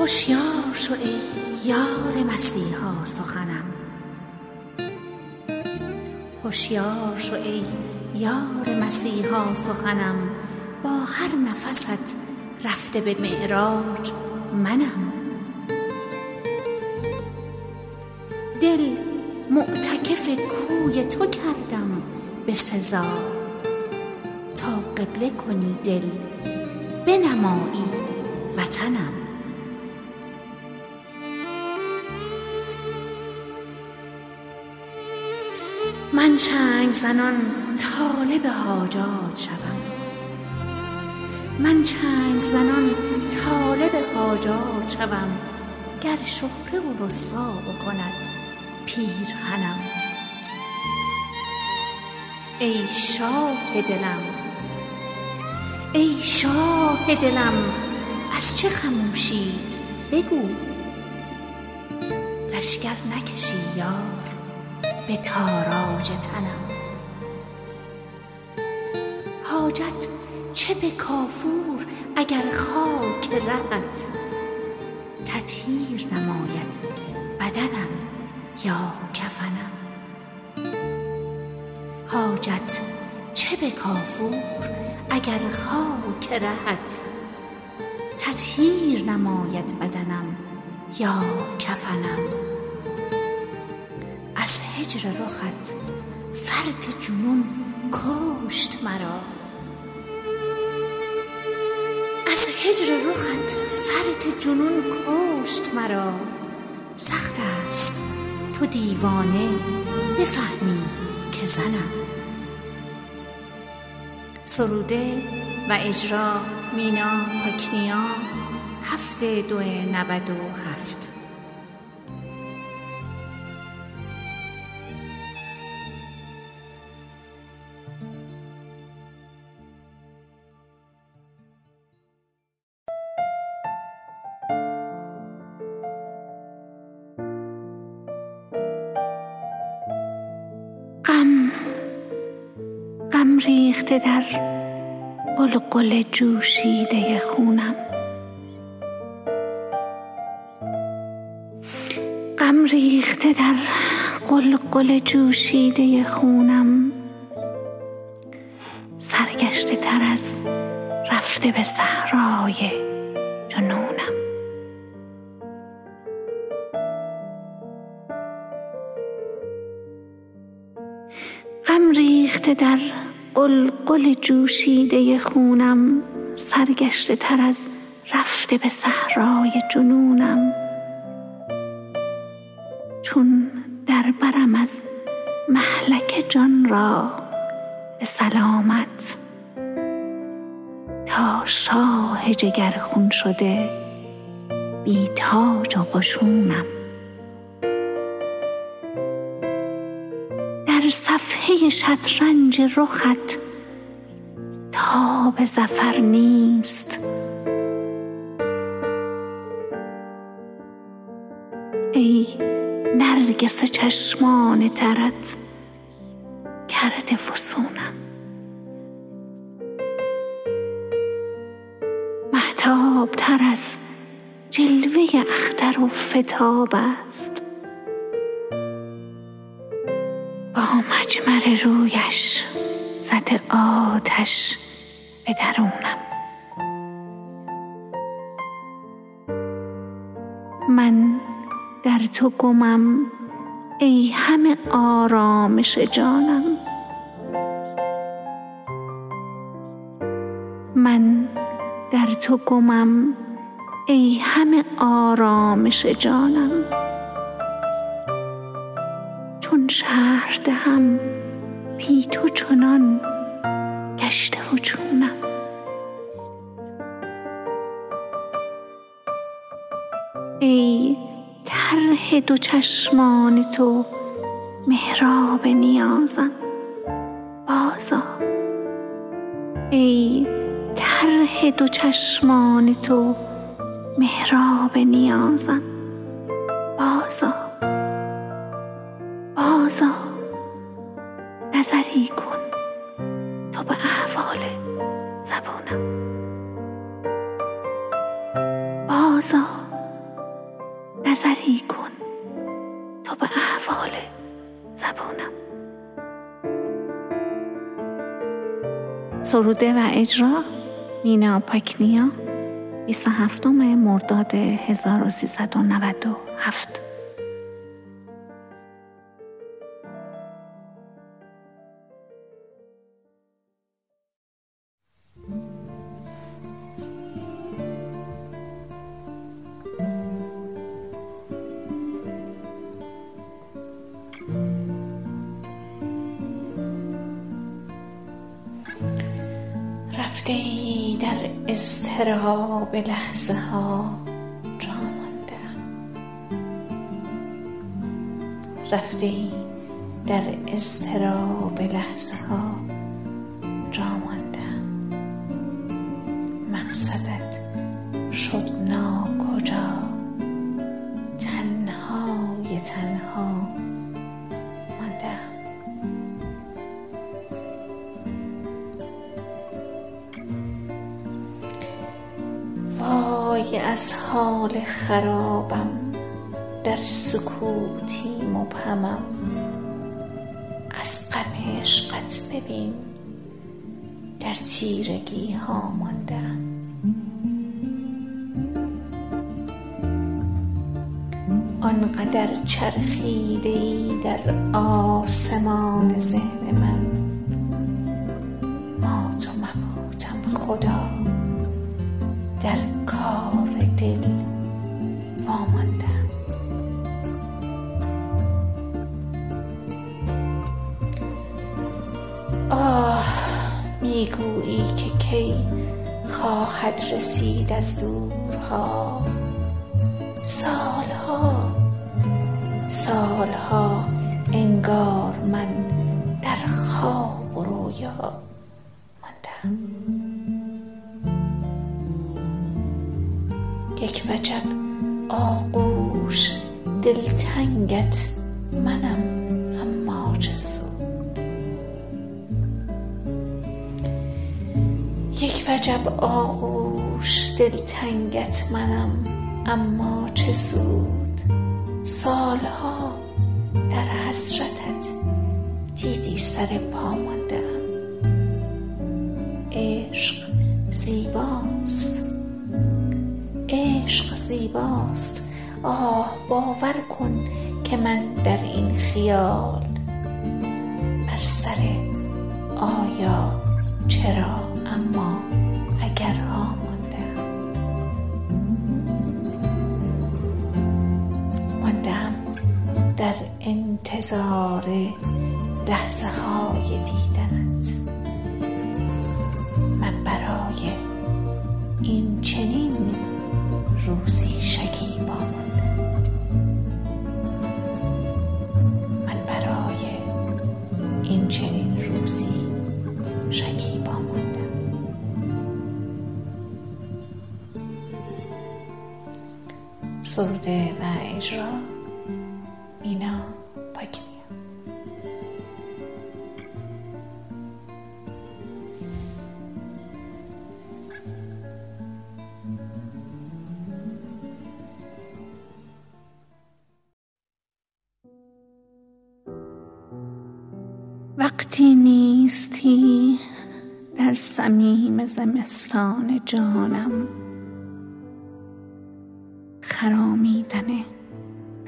هوشیار شو ای یار مسیحا سخنم، هوشیار شو ای یار مسیحا سخنم، با هر نفست رفته به معراج منم. دل معتکف کوی تو کردم به سزا، تا قبله کنی دل بنمایی وطنم. من چنگ زنان طالب حاجات شوم، من چنگ زنان طالب حاجات شوم، گر شهره و رسوا بکند پیرهنم. ای شاه دلم، ای شاه دلم، از چه خموشید بگو، لشکر نکشی یار به تاراج تنم. حاجت چه به کافور اگر خاک رهت، تطهیر نماید بدنم یا کفنم. حاجت چه به کافور اگر خاک رهت، تطهیر نماید بدنم یا کفنم. از هجر رخت فرط جنون کشت مرا، از هجر رخت فرط جنون کشت مرا. سخت است تو دیوانه بفهمی که زنم. سروده و اجرا مینا پاک نیا، 7/2/97. غم ریخته در قلقل جوشیده خونم، غم ریخته در قلقل جوشیده خونم، سرگشته تر از رفته به صحرای جنونم. غم ریخته در قلقل جوشیده خونم، سرگشته تر از رفته به صحرای جنونم. چون در برم از مهلک جان را به سلامت، تا شاه جگرخون شده بی تاج و قشونم. صفحه شطرنج رخت تاب ظفر نیست، ای نرگس چشمان ترت کرده فسونم. مهتاب تر از جلوه اختر و فتاب است، با مجمر رویش زده آتش به درونم. من در تو گمم ای همه آرامش جانم، من در تو گمم ای همه آرامش جانم. چون شهر دهم بی تو چنان گشته و چونم. ای طرح دو چشمان تو محراب نیازم بازا، ای طرح دو چشمان تو محراب نیازم بازا. نظری کن تو به احوال زبانم بازا. سری کن تو به احوال زبانم. سروده و اجرا مینا پاک نیا، 27 مرداد 1397. رفته ای در اضطراب لحظه ها جا مانده‌ام، رفته ای در اضطراب لحظه ها جا مانده‌ام. مقصدت شد ناکجا، تنهای تنها مانده‌ام. وای از حال خرابم، در سکوتی مبهمم. از غم عشقت ببین، در تیرگی ها مانده‌ام. آنقدر چرخیده ای در آسمان ذهن من، مات و مبهوتم خدا، در کار دل وامانده‌ام. آه میگویی که کی خواهد رسید از دورها، سالها سالها انگار من در خواب و رویا مانده‌ام. یک وجب آغوش دلتنگت منم، اما چه سود. یک وجب آغوش دلتنگت منم، اما چه سود. سالها در حسرتت دیدی سر پا مانده‌ام. عشق زیباست، عشق زیباست. آه باور کن که من در این خیال، بر سر آیا چرا اما اگر ها مانده‌ام. در انتظار لحظه های دیدنت من، برای این چنین روزی شکیبا مانده‌ام. من برای این چنین روزی شکیبا مانده‌ام. سروده و اجرا مینا پاک نیا. وقتی نیستی در صمیم زمستان جانم، خرامیدن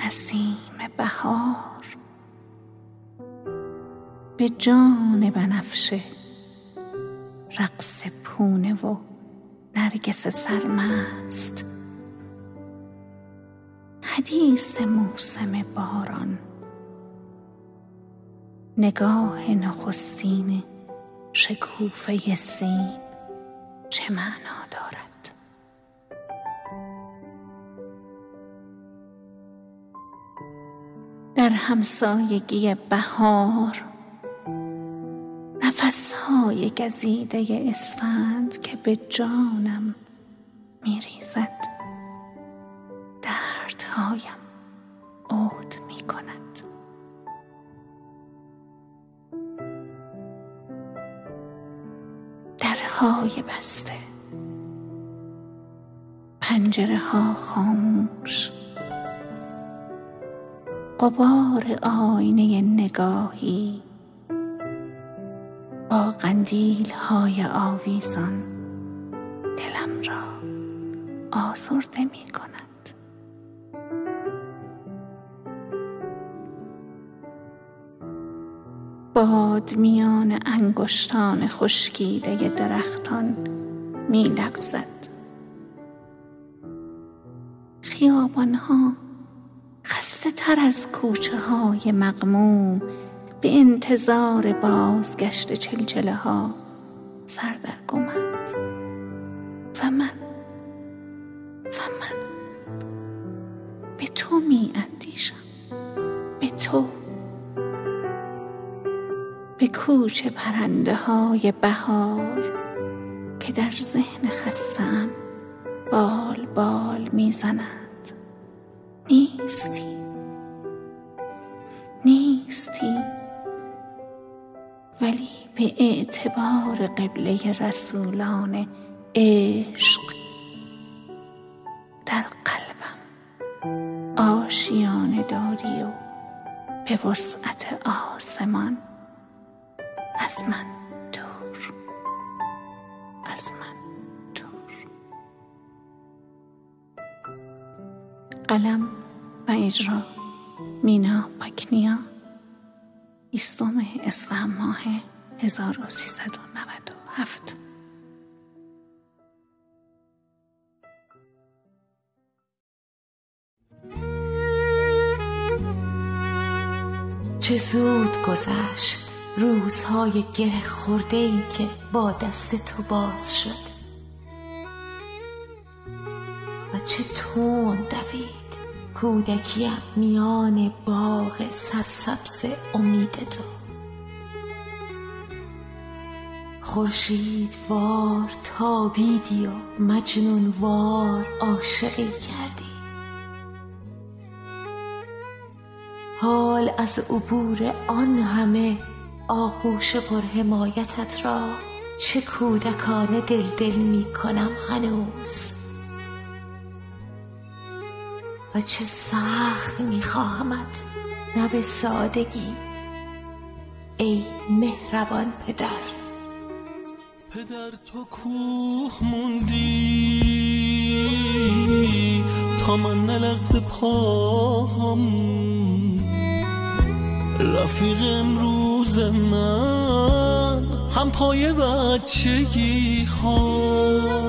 نسیم بهار به جان بنفشه، رقص پونه و نرگس سرمست، حدیث موسم باران، نگاه نخستین شکوفه سیم چه معنا دارد. در همسایگی بهار، نفس‌های گزیده اسفند که به جانم می‌ریزد، دردهایم عود می‌کند. پای بسته، پنجره ها خاموش، غبار آینه نگاهی با قندیل‌های آویزان دلم را آسرده می‌کند. باد میان انگشتان خشکیده درختان می‌لغزد. خیابان‌ها خسته تر از کوچه‌های مغموم به انتظار بازگشت چلچله ها سردرگمند و من به تو می اندیشم، به تو، به کوچه پرنده های بهار که در ذهن خسته‌ام بال بال می زنند. نیستی ولی به اعتبار قبله رسولان عشق در قلبم آشیانه داری و به وسعت آسمان از من دور. قلم و اجرا مینا پاک نیا، 20 اسفند ماه 1397. چه زود گذشت روزهای گره خورده ای که با دست تو باز شد و چه تند دوید کودکیم میان باغ سرسبز امید تو. خورشید وار تابیدی و مجنون وار عاشقی کردی. حال از عبور آن همه آغوش پر حمایتت را چه کودکانه دل می کنم هنوز و چه سخت میخواهمت، نه به سادگی ای مهربان پدر. تو کوه موندی تا من نلرزه پاهم، رفیق امروز من هم پای بچگی ها.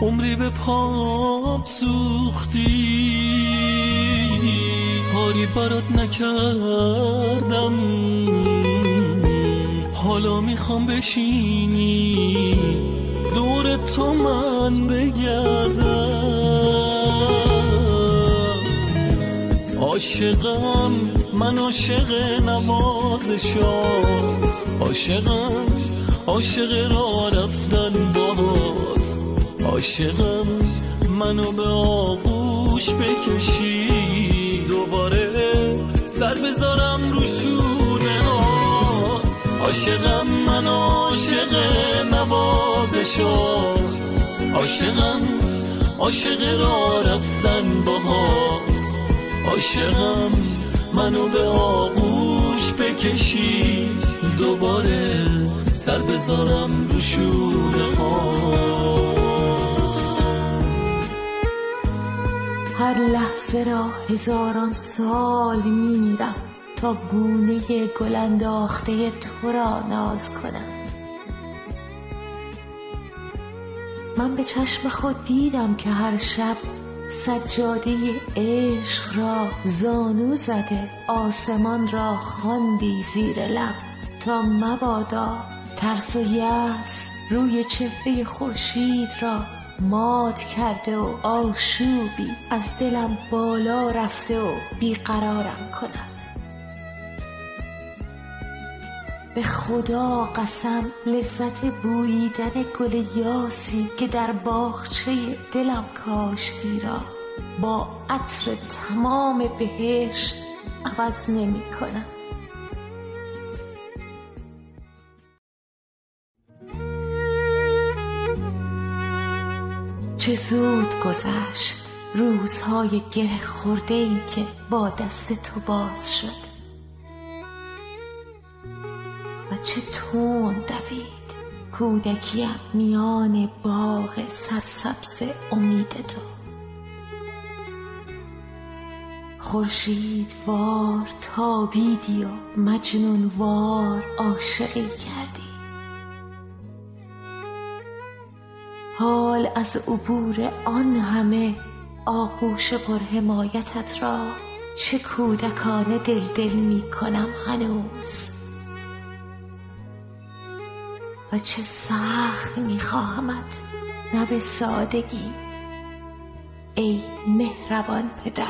عمری به پاپ سوختی، کاری برات نکردم. حالا میخوام بشینی دور تو من بگردم. عاشقم من، عاشق نوازشات، عاشق را رفتن باهات. عاشقم منو به آغوش بکشی، دوباره سر بذارم رو شونه هات. عاشقم من، عاشق نوازشات، عاشق را رفتن باهات. عاشقم منو به آغوش بکشی، دوباره سر بذارم رو شونه هات. هر لحظه را 1000 سال میمیرم تا گونه گل انداخته تو را ناز کنم. من به چشم خود دیدم که هر شب سجاده عشق را زانو زده آسمان را خواندی زیر لب، تا مبادا ترس و یأس روی چهره خورشید را مات کرده و آشوبی از دلم بالا رفته و بیقرارم کند. به خدا قسم لذت بوییدن گل یاسی که در باغچه دلم کاشتی را با عطر تمام بهشت عوض نمی کنم. چه زود گذشت روزهای گره خورده ای که با دست تو باز شد و چه تون دوید کودکیم میان باغ سرسبز امید تو. خورشید وار تابیدی و مجنون وار عاشقی کردی. حال از عبور آن همه آغوش پر حمایتت را چه کودکانه دل می کنم هنوز و چه سخت می خواهمت نه به سادگی ای مهربان پدر.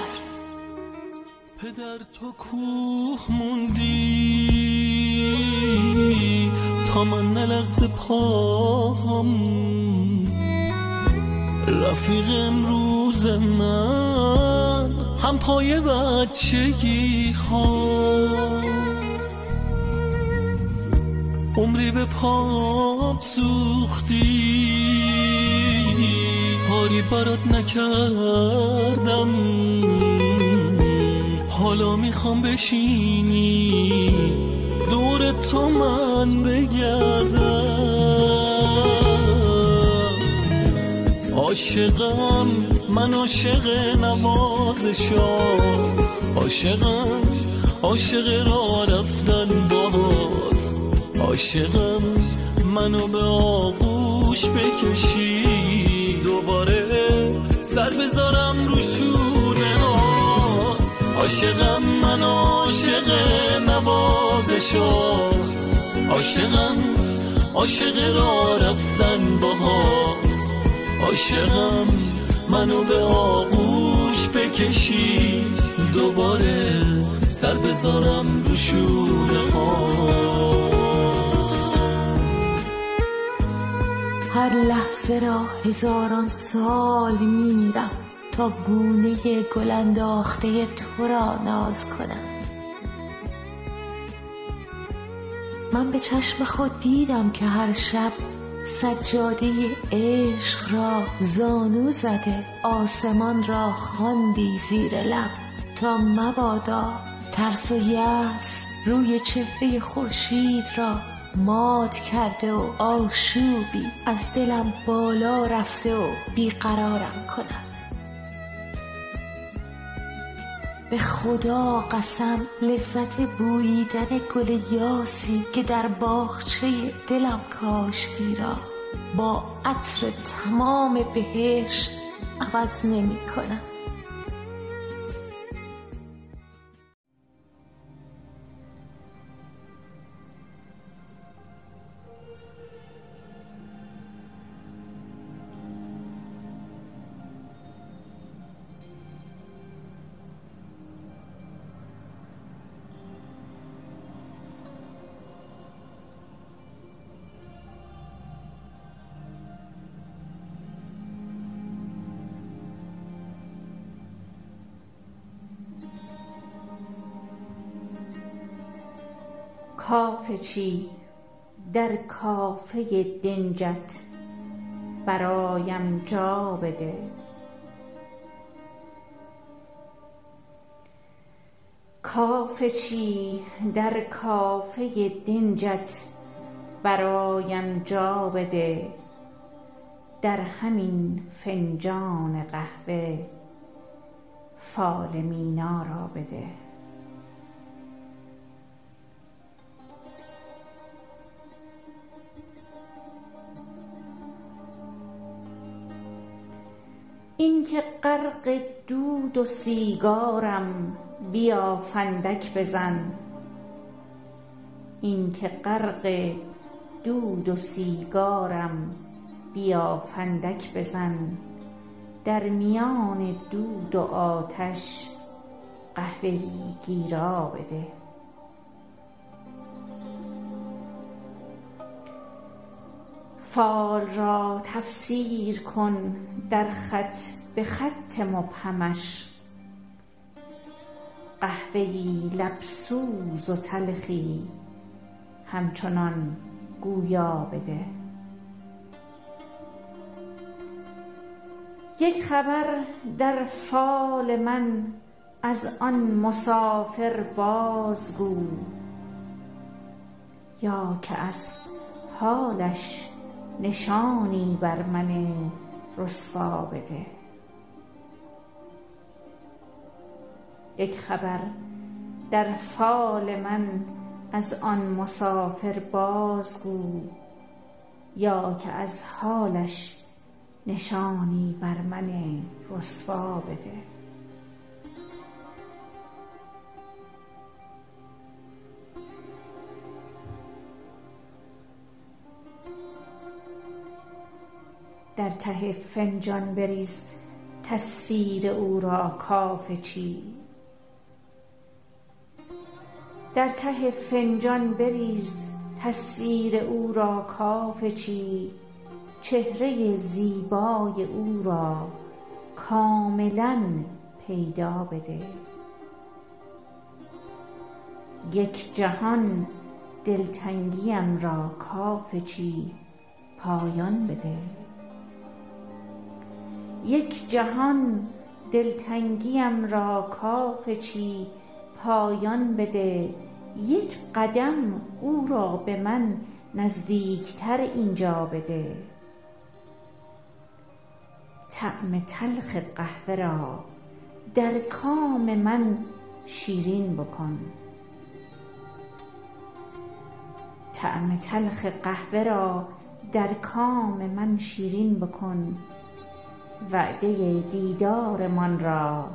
پدر تو کوه موندی تا من نلرزه پاهم، رفیق امروز من هم پای بچگی ها، عمری به پام سوختی حالی برات نکردم، حالا میخوام بشینی دور تو من بگردم. عاشقم من، عاشق نوازشات، عاشقم عاشق را رفتن باز، عاشقم منو به آغوش بکشی دوباره سر بذارم رو شونه هات. عاشقم من، عاشق نوازشات، عاشقم عاشق را رفتن باز، عاشقم منو به آغوش بکشی دوباره سر بذارم رو شونه هات. هر لحظه را هزاران سال میمیرم تا گونه گل انداخته تو را ناز کنم. من به چشم خود دیدم که هر شب سجاده عشق را زانو زده آسمان را خواندی زیر لب تا مبادا ترس و یأس روی چهره خورشید را مات کرده و آشوبی از دلم بالا رفته و بیقرارم کند. به خدا قسم لذت بوییدن گل یاسی که در باغچه دلم کاشتی را با عطر تمام بهشت عوض نمی کنم. کافه چی در کافه دنجت برایم جا بده، کافه چی در کافه دنجت برایم جا بده، در همین فنجان قهوه فال مینا را بده. این که غرق دود و سیگارم بیا فندک بزن، این که غرق دود و سیگارم بیا فندک بزن، در میان دود و آتش قهوه‌ای گیرا بده. فال را تفسیر کن در خط به خط مبهمش، قهوه‌ای لبسوز و تلخی همچنان گویا بده. یک خبر در فال من از آن مسافر بازگو، یا که از حالش نشانی بر من رسوا بده. یک خبر در فال من از آن مسافر بازگو، یا که از حالش نشانی بر من رسوا بده. در ته فنجان بریز تصویر او را کاف چی، در ته فنجان بریز تصویر او را کاف چی، چهره زیبای او را کاملا پیدا بده. یک جهان دلتنگیم را کاف چی پایان بده. یک جهان دلتنگیم را کاف چی پایان بده. یک قدم او را به من نزدیکتر اینجا بده. طعم تلخ قهوه را در کام من شیرین بکن. طعم تلخ قهوه را در کام من شیرین بکن. وعده دیدار من را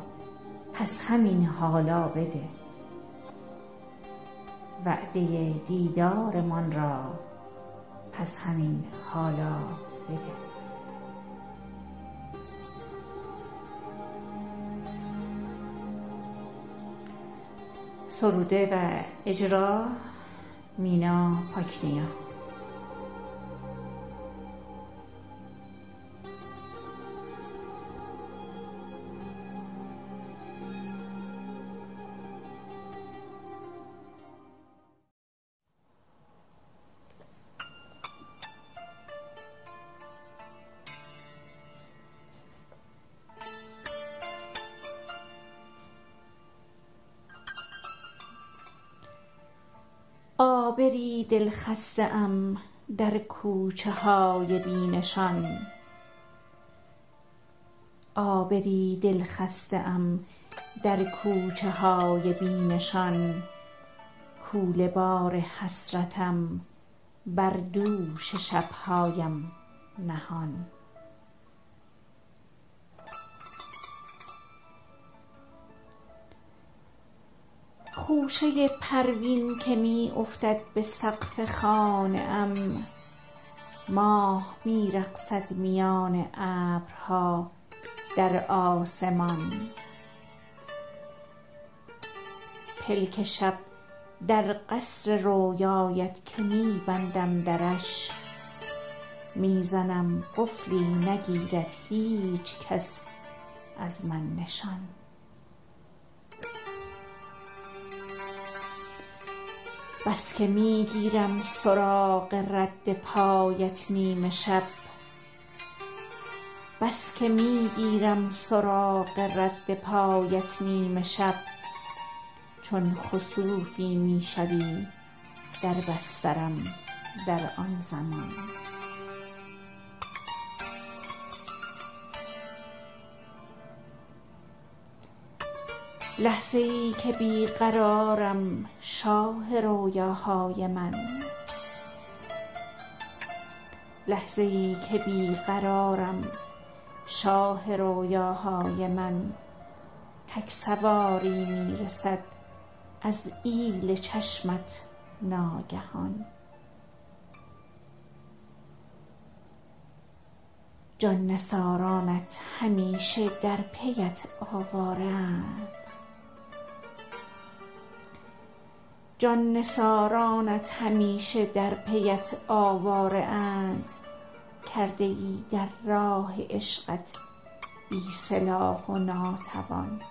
پس همین حالا بده. وعده دیدار من را پس همین حالا بده. سروده و اجرا مینا پاک نیا. آبری دلخسته ام در کوچه های بینشان، آبری دلخسته ام در کوچه های بینشان، کوله بار حسرتم بر دوش شبهایم نهان. خوشه پروین که می افتد به سقف خانه ام، ماه می رقصد میان ابرها در آسمان. پلک شب در قصر رویایت که می بندم درش، می زنم قفلی نگیرد هیچ کس از من نشان. بس که میگیرم سراغ رد پایت نیم شب، بس که میگیرم سراغ رد پایت نیم شب، چون خسوفی میشوی در بسترم در آن زمان. لحظه ای که بیقرارم شاه رویاهای من، لحظه ای که بیقرارم شاه رویاهای من، تک سواری میرسد از ایل چشمت ناگهان. جان نسارانت همیشه در پیت آوارند، جان نسارانت همیشه در پیت آواره اند. کرده ای در راه عشقت بی سلاح و ناتوان.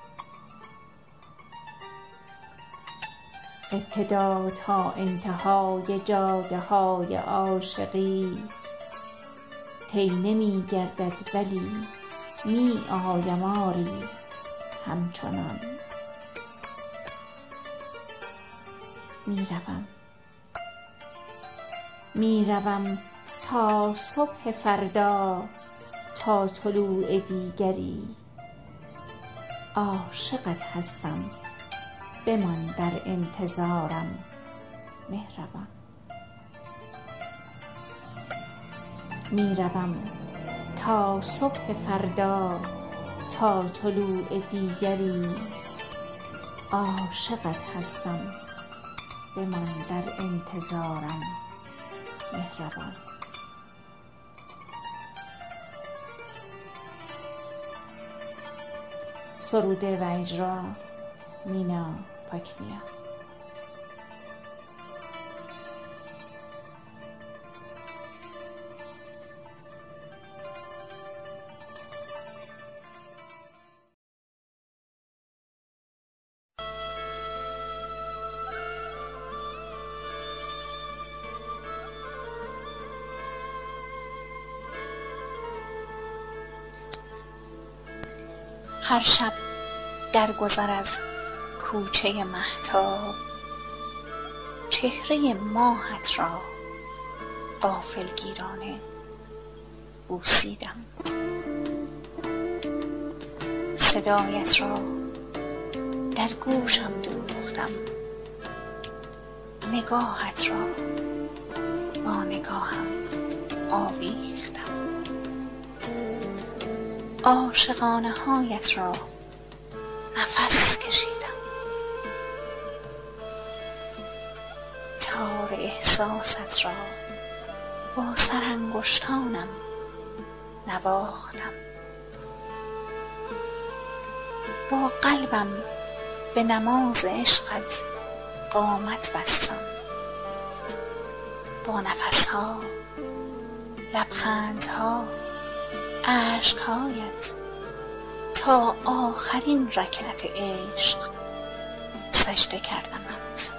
ابتدا تا انتهای جاده های عاشقی طی نمی گردد ولی می آیم آری همچنان می روم تا صبح فردا، تا طلوع دیگری عاشقت هستم، بمان در انتظارم مهربان. میروم تا صبح فردا، تا طلوع دیگری عاشقت هستم، بمان در انتظارم مهربان. سروده و اجرا مینا پاک نیا. هر شب در گذر از کوچه مهتاب، چهره ماهت را غافلگیرانه بوسیدم، صدایت را در گوشم دوختم، نگاهت را با نگاهم آویختم، عاشقانه هایت را نفس کشیدم، تار احساست را با سرانگشتانم نواختم، با قلبم به نماز عشقت قامت بستم، با نفسها، لبخندها، عشقهایت تا آخرین رکعت عشق سجده کردمت،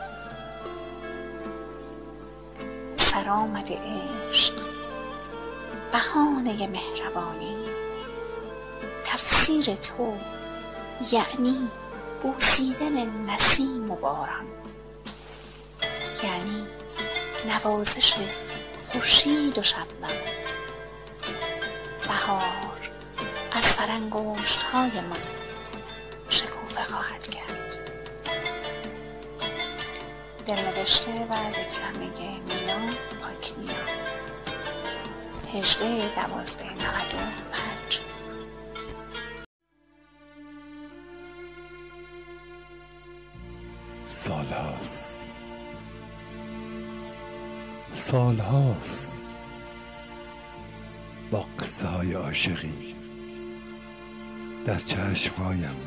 سرآمد عشق، بهانه مهربانی، تفسیر تو یعنی بوسیدن نسیم و باران، یعنی نوازش خورشید و شبنم، بهار از سرانگشت‌های من شکوفه خواهد کرد. دلنوشته و دکلمه مینا پاک نیا. 18/12/95. سال هاست با قصه های عاشقی در چشمهایم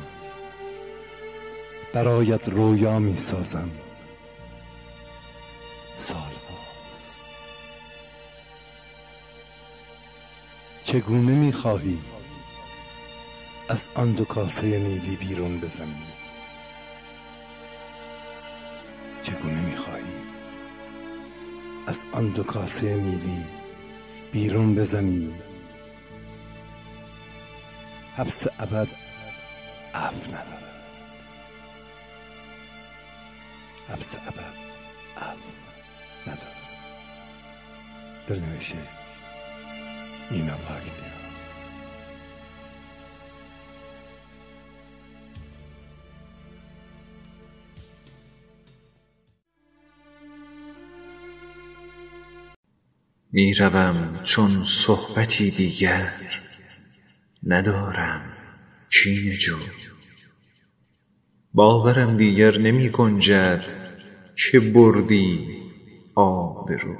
برایت رویا می سازم، سالهاست. چگونه می خواهی از آن دو کاسه نیلی بیرون بزنی؟ چگونه می خواهی از آن دو کاسه نیلی بیرون بزنی؟ حبس ابد عفو ندارد، حبس ابد عفو ندارد. دلنوشته مینا پاک نیا. می روم چون صحبتی دیگر ندارم، چین جو باورم دیگر نمی گنجد، چه بردی آبرو.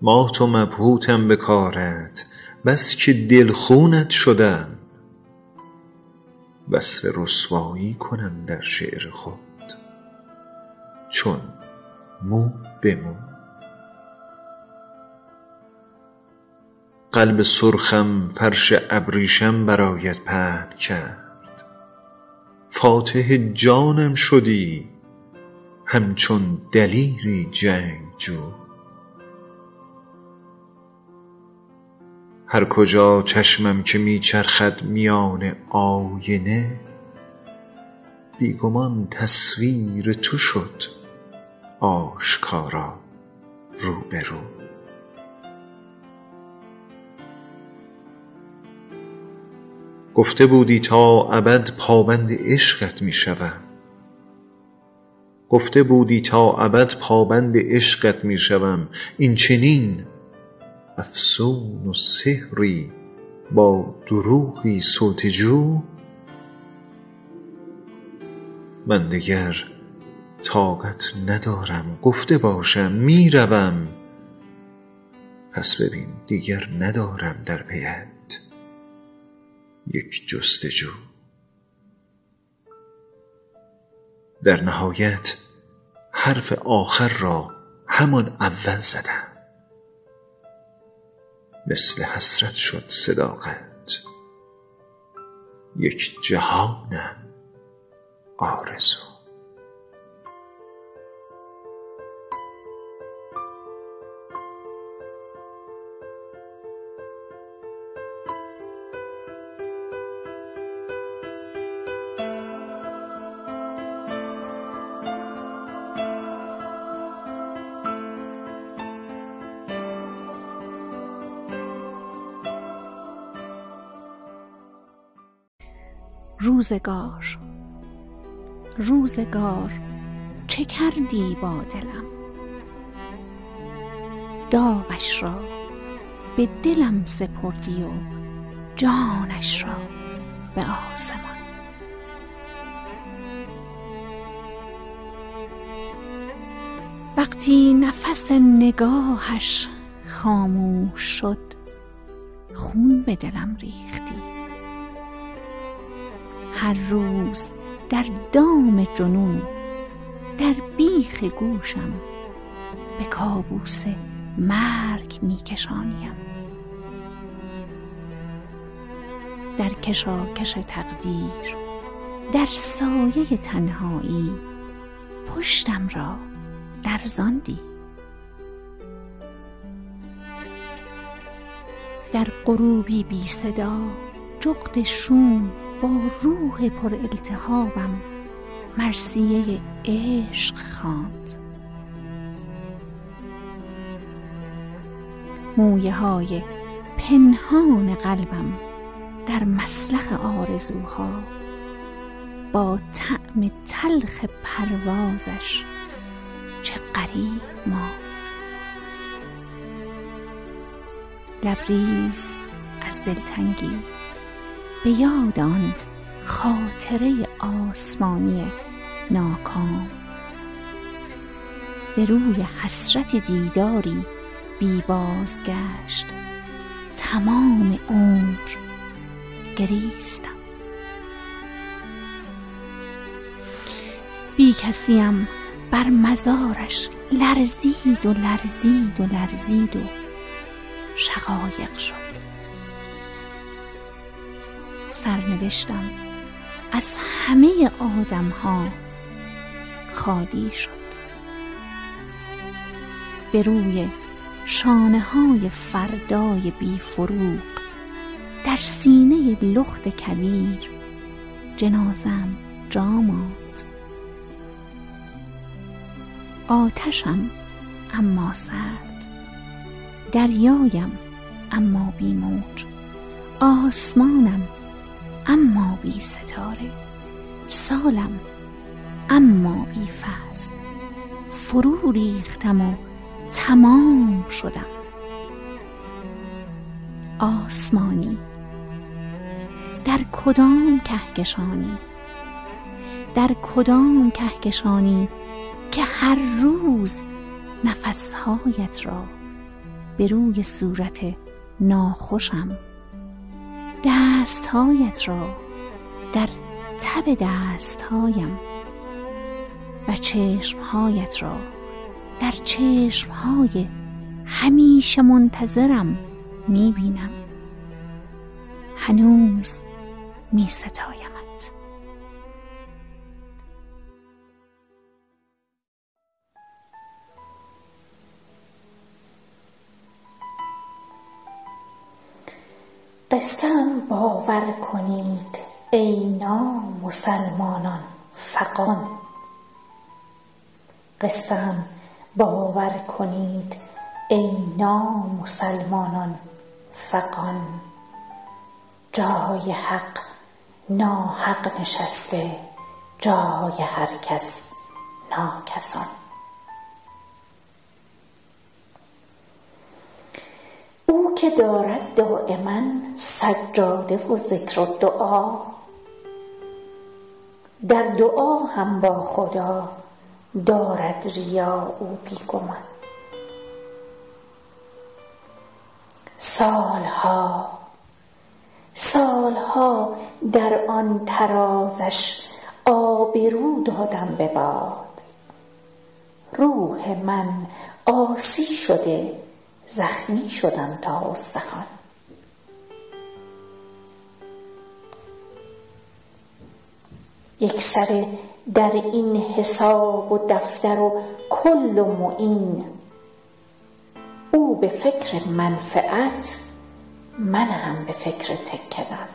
مات و مبهوتم به کارت، بس که دلخونت شدم. وصف رسوایی کنم در شعر خود، چون مو به مو. قلب سرخم فرش ابریشم برایت پهن کرد، فاتح جانم شدی همچون دلیری جنگجو. هر کجا چشمم که میچرخد میان آینه، بیگمان تصویر تو شد آشکارا روبرو. گفته بودی تا ابد پابند عشقت میشوم، گفته بودی تا ابد پابند عشقت میشوم. این چنین افسون و سحری با دروغی سلطه‌جو، من دیگر طاقت ندارم گفته باشم میروم. پس ببین دیگر ندارم در پیت یک جستجو. در نهایت حرف آخر را همان اول زدم، مثل حسرت شد صداقت یک جهانم آرزو. روزگار، روزگار چه کردی با دلم؟ داغش را به دلم سپردی و جانش را به آسمان. وقتی نفس نگاهش خاموش شد، خون به دلم ریختی. هر روز در دام جنون، در بیخ گوشم به کابوس مرگ میکشانیم. در کشاکش تقدیر، در سایه تنهایی، پشتم را لرزاندی. در غروبی بی صدا، جغد شوم با روح پر التهابم مرثیه عشق خواند. مویه های پنهان قلبم در مسلخ آرزوها با طعم تلخ پروازش چه غریب ماند. لبریز از دلتنگی، به یاد آن خاطره آسمانی ناکام، به روی حسرت دیداری بی بازگشت تمام عمر گریستم. بی کسیم بر مزارش لرزید و لرزید و لرزید و شقایق شد. سرنوشتم از همه آدم ها خالی شد. به روی شانه های فردای بی فروغ، در سینه لخت کبیر جنازم جا ماند. آتشم اما سرد، دریایم اما بی موج، آسمانم اما بی ستاره، سالم اما بی فصل. فرو ریختم و تمام شدم. آسمانی در کدام کهکشانی، در کدام کهکشانی که هر روز نفسهایت را به روی صورت ناخوشم، دستهایت را در تب دستهایم و چشمهایت را در چشمهای همیشه منتظرم میبینم. هنوز میستایمت. قسم باور کنید ای نامسلمانان فغان، قسم باور کنید ای نامسلمانان فغان، جای حق ناحق نشسته، جای هر کس ناکسان. او که دارد دائما سجاده و ذکر و دعا، در دعا هم با خدا دارد ریا او بیگمان. سالها در آن ترازش آبرو دادم به باد، روح من آسی شده، زخمی شدم تا استخوان. یک سر در این حساب و دفتر و کل و معین، او به فکر منفعت، من هم به فکر تکیدم.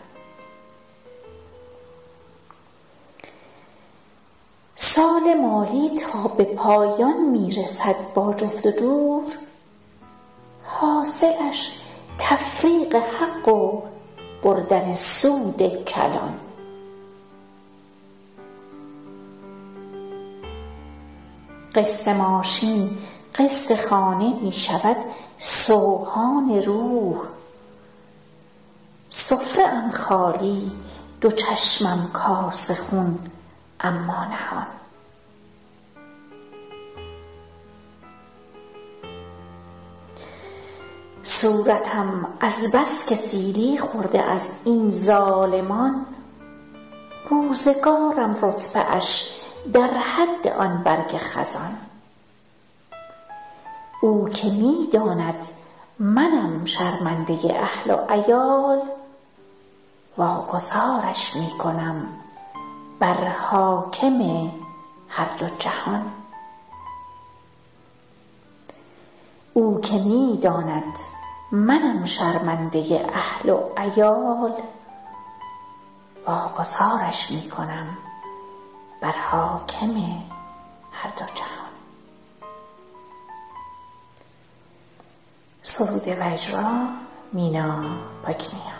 سال مالی تا به پایان میرسد با جفت و جور، حاصلش تفریق حق و بردن سود کلان. قصه ماشین قصه خانه می شود سوهان روح، سفره ام خالی، دو چشمم کاسه خون اما نهان. صورتم از بس که سیلی خورده از این ظالمان، روزگارم رتبه اش در حد آن برگ خزان. او که می داند منم شرمنده اهل و عیال، واگذارش می کنم بر حاکم هر دو جهان. او که می داند منم شرمنده اهل و عیال، واگذارش می کنم بر حاکم هر دو جهان. سرود و اجرا مینا پاک نیا.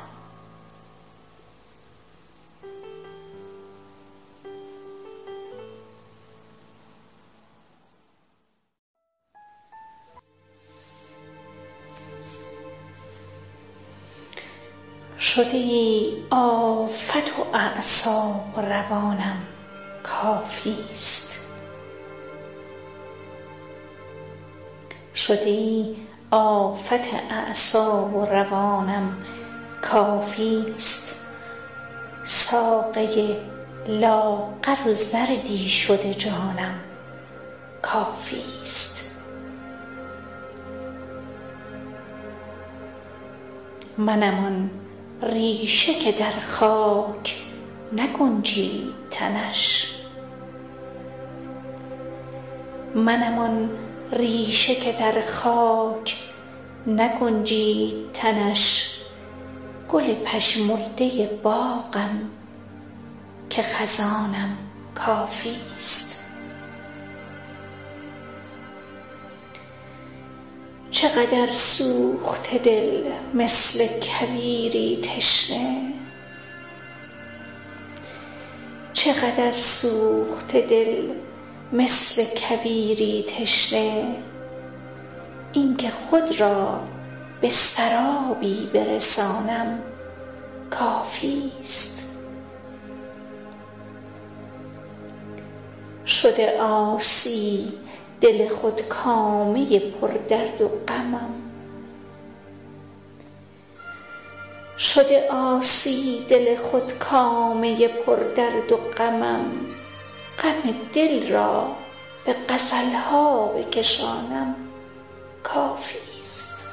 شدی آفت و اعصاب روانم کافیست، شدی آفت اعصاب و روانم کافیست، ساقه لاغر و زردی شده جانم کافیست. منم آن ریشه که در خاک نگنجید تنش، منم آن ریشه که در خاک نگنجید تنش، گل پژمرده باغم که خزانم کافیست. چقدر سوخت دل مثل کویری تشنه، چقدر سوخت دل مثل کویری تشنه، این که خود را به سرابی برسانم کافیست. شده آسی دل خود کامه پردرد و غمم، شده آسی دل خود کامه پردرد و غمم، غم دل را به غزلها بکشانم کافیست.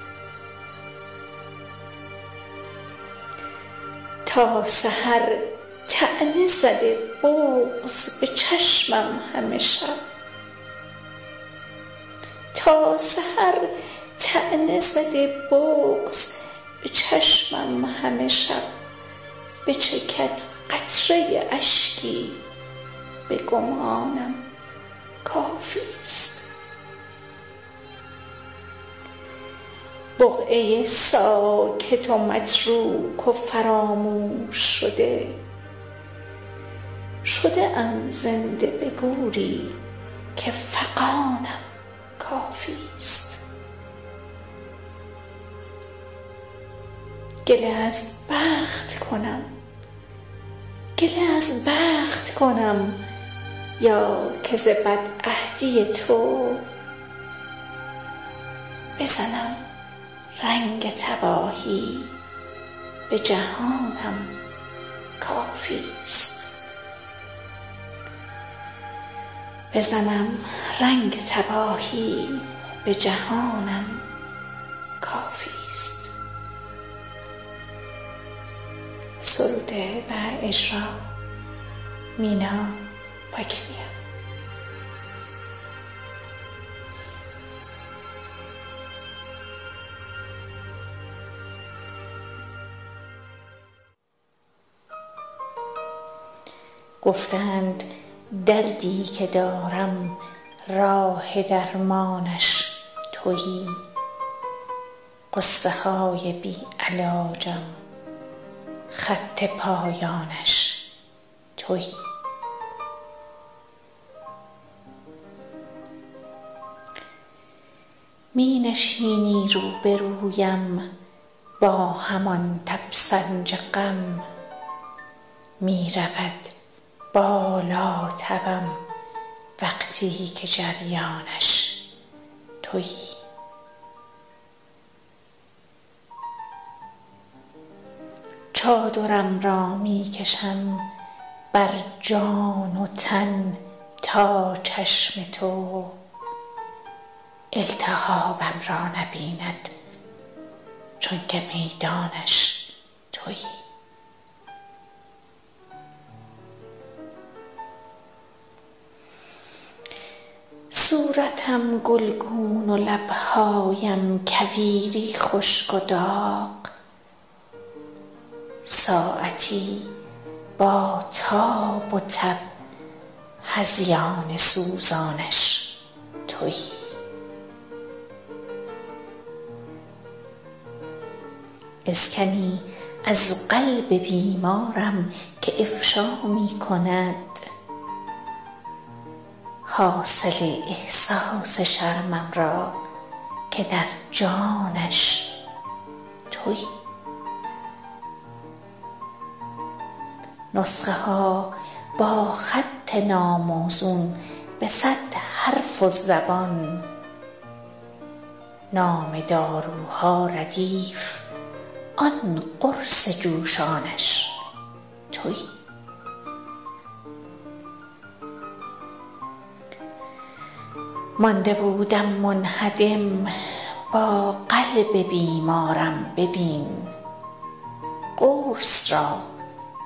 تا سحر طعنه زده بغض به چشمم همه شب، تا سحر طعنه زده بغض به چشمم همه شب، بچکد قطره اشکی به گمانم کافیست. بقعه ساکت و متروک و فراموش شده ام زنده به گوری که فغانم کافیست. گله از بخت کنم یا که ز بدعهدی تو بزنم رنگ تباهی به جهانم کافیست. بزنم رنگ تباهی به جهانم کافیست. سروده و اجرا مینا پاک نیا. گفتند دردی که دارم راه درمانش تویی، قصه های بی علاجم خط پایانش تویی. می نشینی روبرویم با همان تبسنج غم، می رود بالا تبم وقتی که جریانش تویی. چادرم را می کشم بر جان و تن تا چشم تو التهابم را نبیند، چون که میدانش تویی. صورتم گلگون و لبهایم کویری خشک و داغ، ساعتی با تاب و تب هذیان سوزانش تویی. اسکنی از قلب بیمارم که افشا می کند، حاصل احساس شرمم را که در جانش تویی. نسخه ها با خط ناموزون به 100 حرف و زبان، نام داروها ردیف آن قرص جوشانش تویی. مانده بودم منهدم با قلب بیمارم، ببین قرص را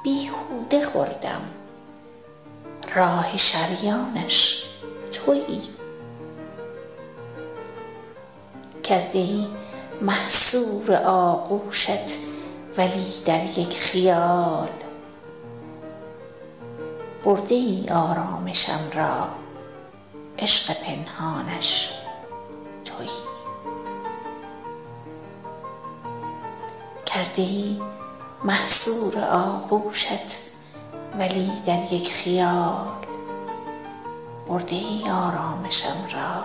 بیهوده خوردم، راه شریانش تویی. کرده ای محصور آغوشت ولی در یک خیال، برده ای آرامشم را عشق پنهانش تویی. کرده ای محصور آغوشت ولی در یک خیال، برده ای آرامشم را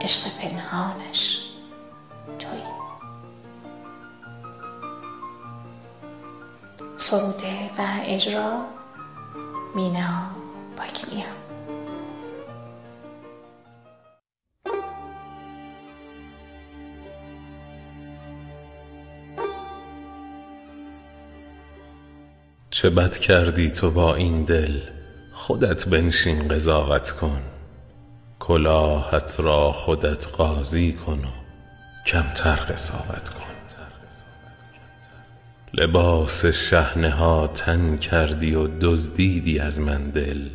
عشق پنهانش تویی. سروده و اجرا مینا پاک نیا. چه بد کردی تو با این دل، خودت بنشین قضاوت کن. کلاهت را خودت قاضی کن و کمتر قضاوت کن. لباس شحنه ها تن کردی و دزدیدی از من دل،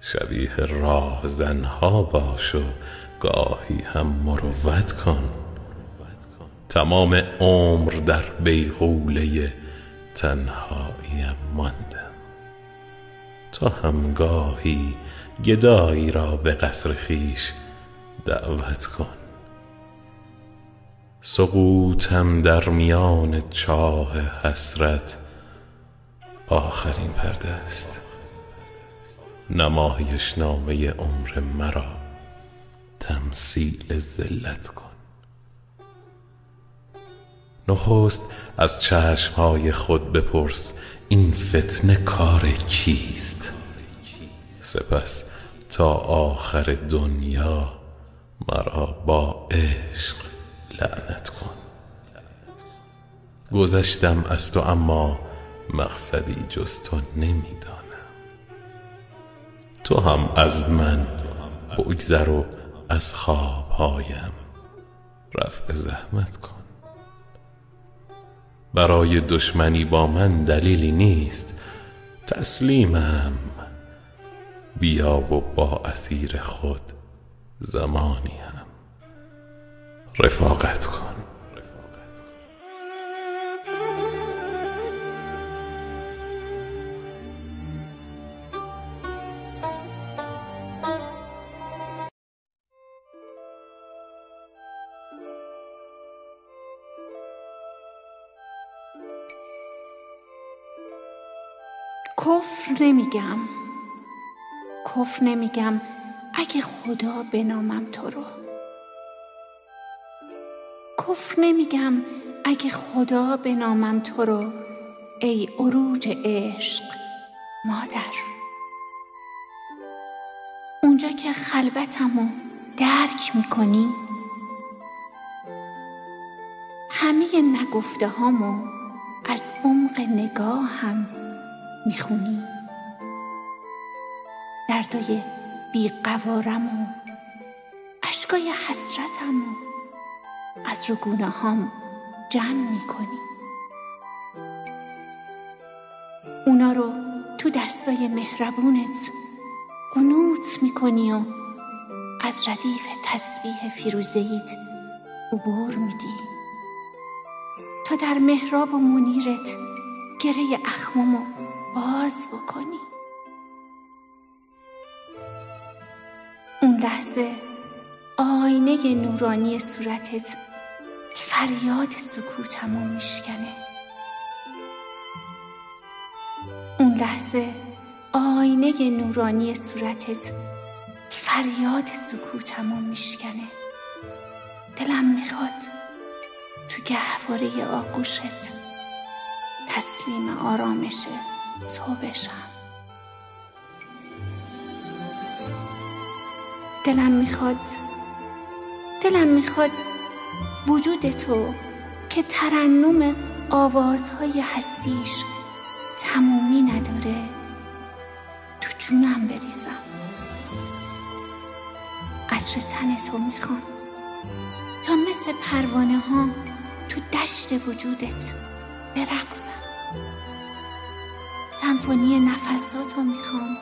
شبیه راه زنها باش و گاهی هم مروت کن. تمام عمر در بیغوله تنهاییم ماندم، تا همگاهی گدایی را به قصر خویش دعوت کن. سقوطم در میان چاه حسرت آخرین پرده است. نمایش نامه عمر مرا تمثیل ذلت کن. نخست از چشمهای خود بپرس این فتنه کار کیست، سپس تا آخر دنیا مرا با عشق لعنت کن. گذشتم از تو اما مقصدی جز تو نمیدانم، تو هم از من بگذر و از خوابهایم رفع زحمت کن. برای دشمنی با من دلیلی نیست، تسلیمم. بیا و با اسیر خود زمانیم رفاقت کن. کفر نمیگم اگه خدا بنامم تو رو. کفر نمیگم اگه خدا بنامم تو رو، ای عروج عشق مادر. اونجا که خلوتمو درک میکنی، همه نگفته هامو از عمق نگاه هم میخونی، دردای بیقوارم و عشقای حسرتم و از رگونه هام جمع میکنی. اونا رو تو دستای مهربونت قنوت میکنی و از ردیف تسبیح فیروزه‌ایت عبور میدی تا در محراب و منیرت گره اخمامو باز بکنی. اون لحظه آینه نورانی صورتت فریاد سکوتم رو میشکنه. اون لحظه آینه نورانی صورتت فریاد سکوتم رو میشکنه. دلم میخواد تو گهواره آغوشت تسلیم آرامش تو بشم. دلم میخواد وجود تو که ترنم آوازهای هستیش تمومی نداره تو جونم بریزم. عطر تن تو میخوام تا مثل پروانه ها تو دشت وجودت برقصم. سمفونی نفساتو میخوام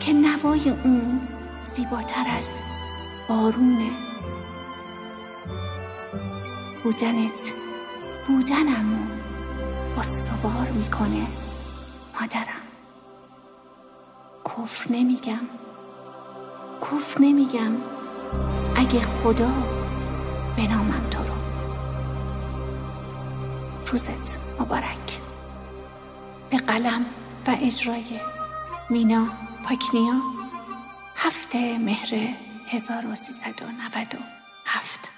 که نوای اون زیباتر از بارونه. بودنمو استوار میکنه مادرم. کفر نمیگم اگه خدا بنامم تو رو. روزت مبارک. به قلم و اجرای مینا پاک نیا، 7 مهر 1397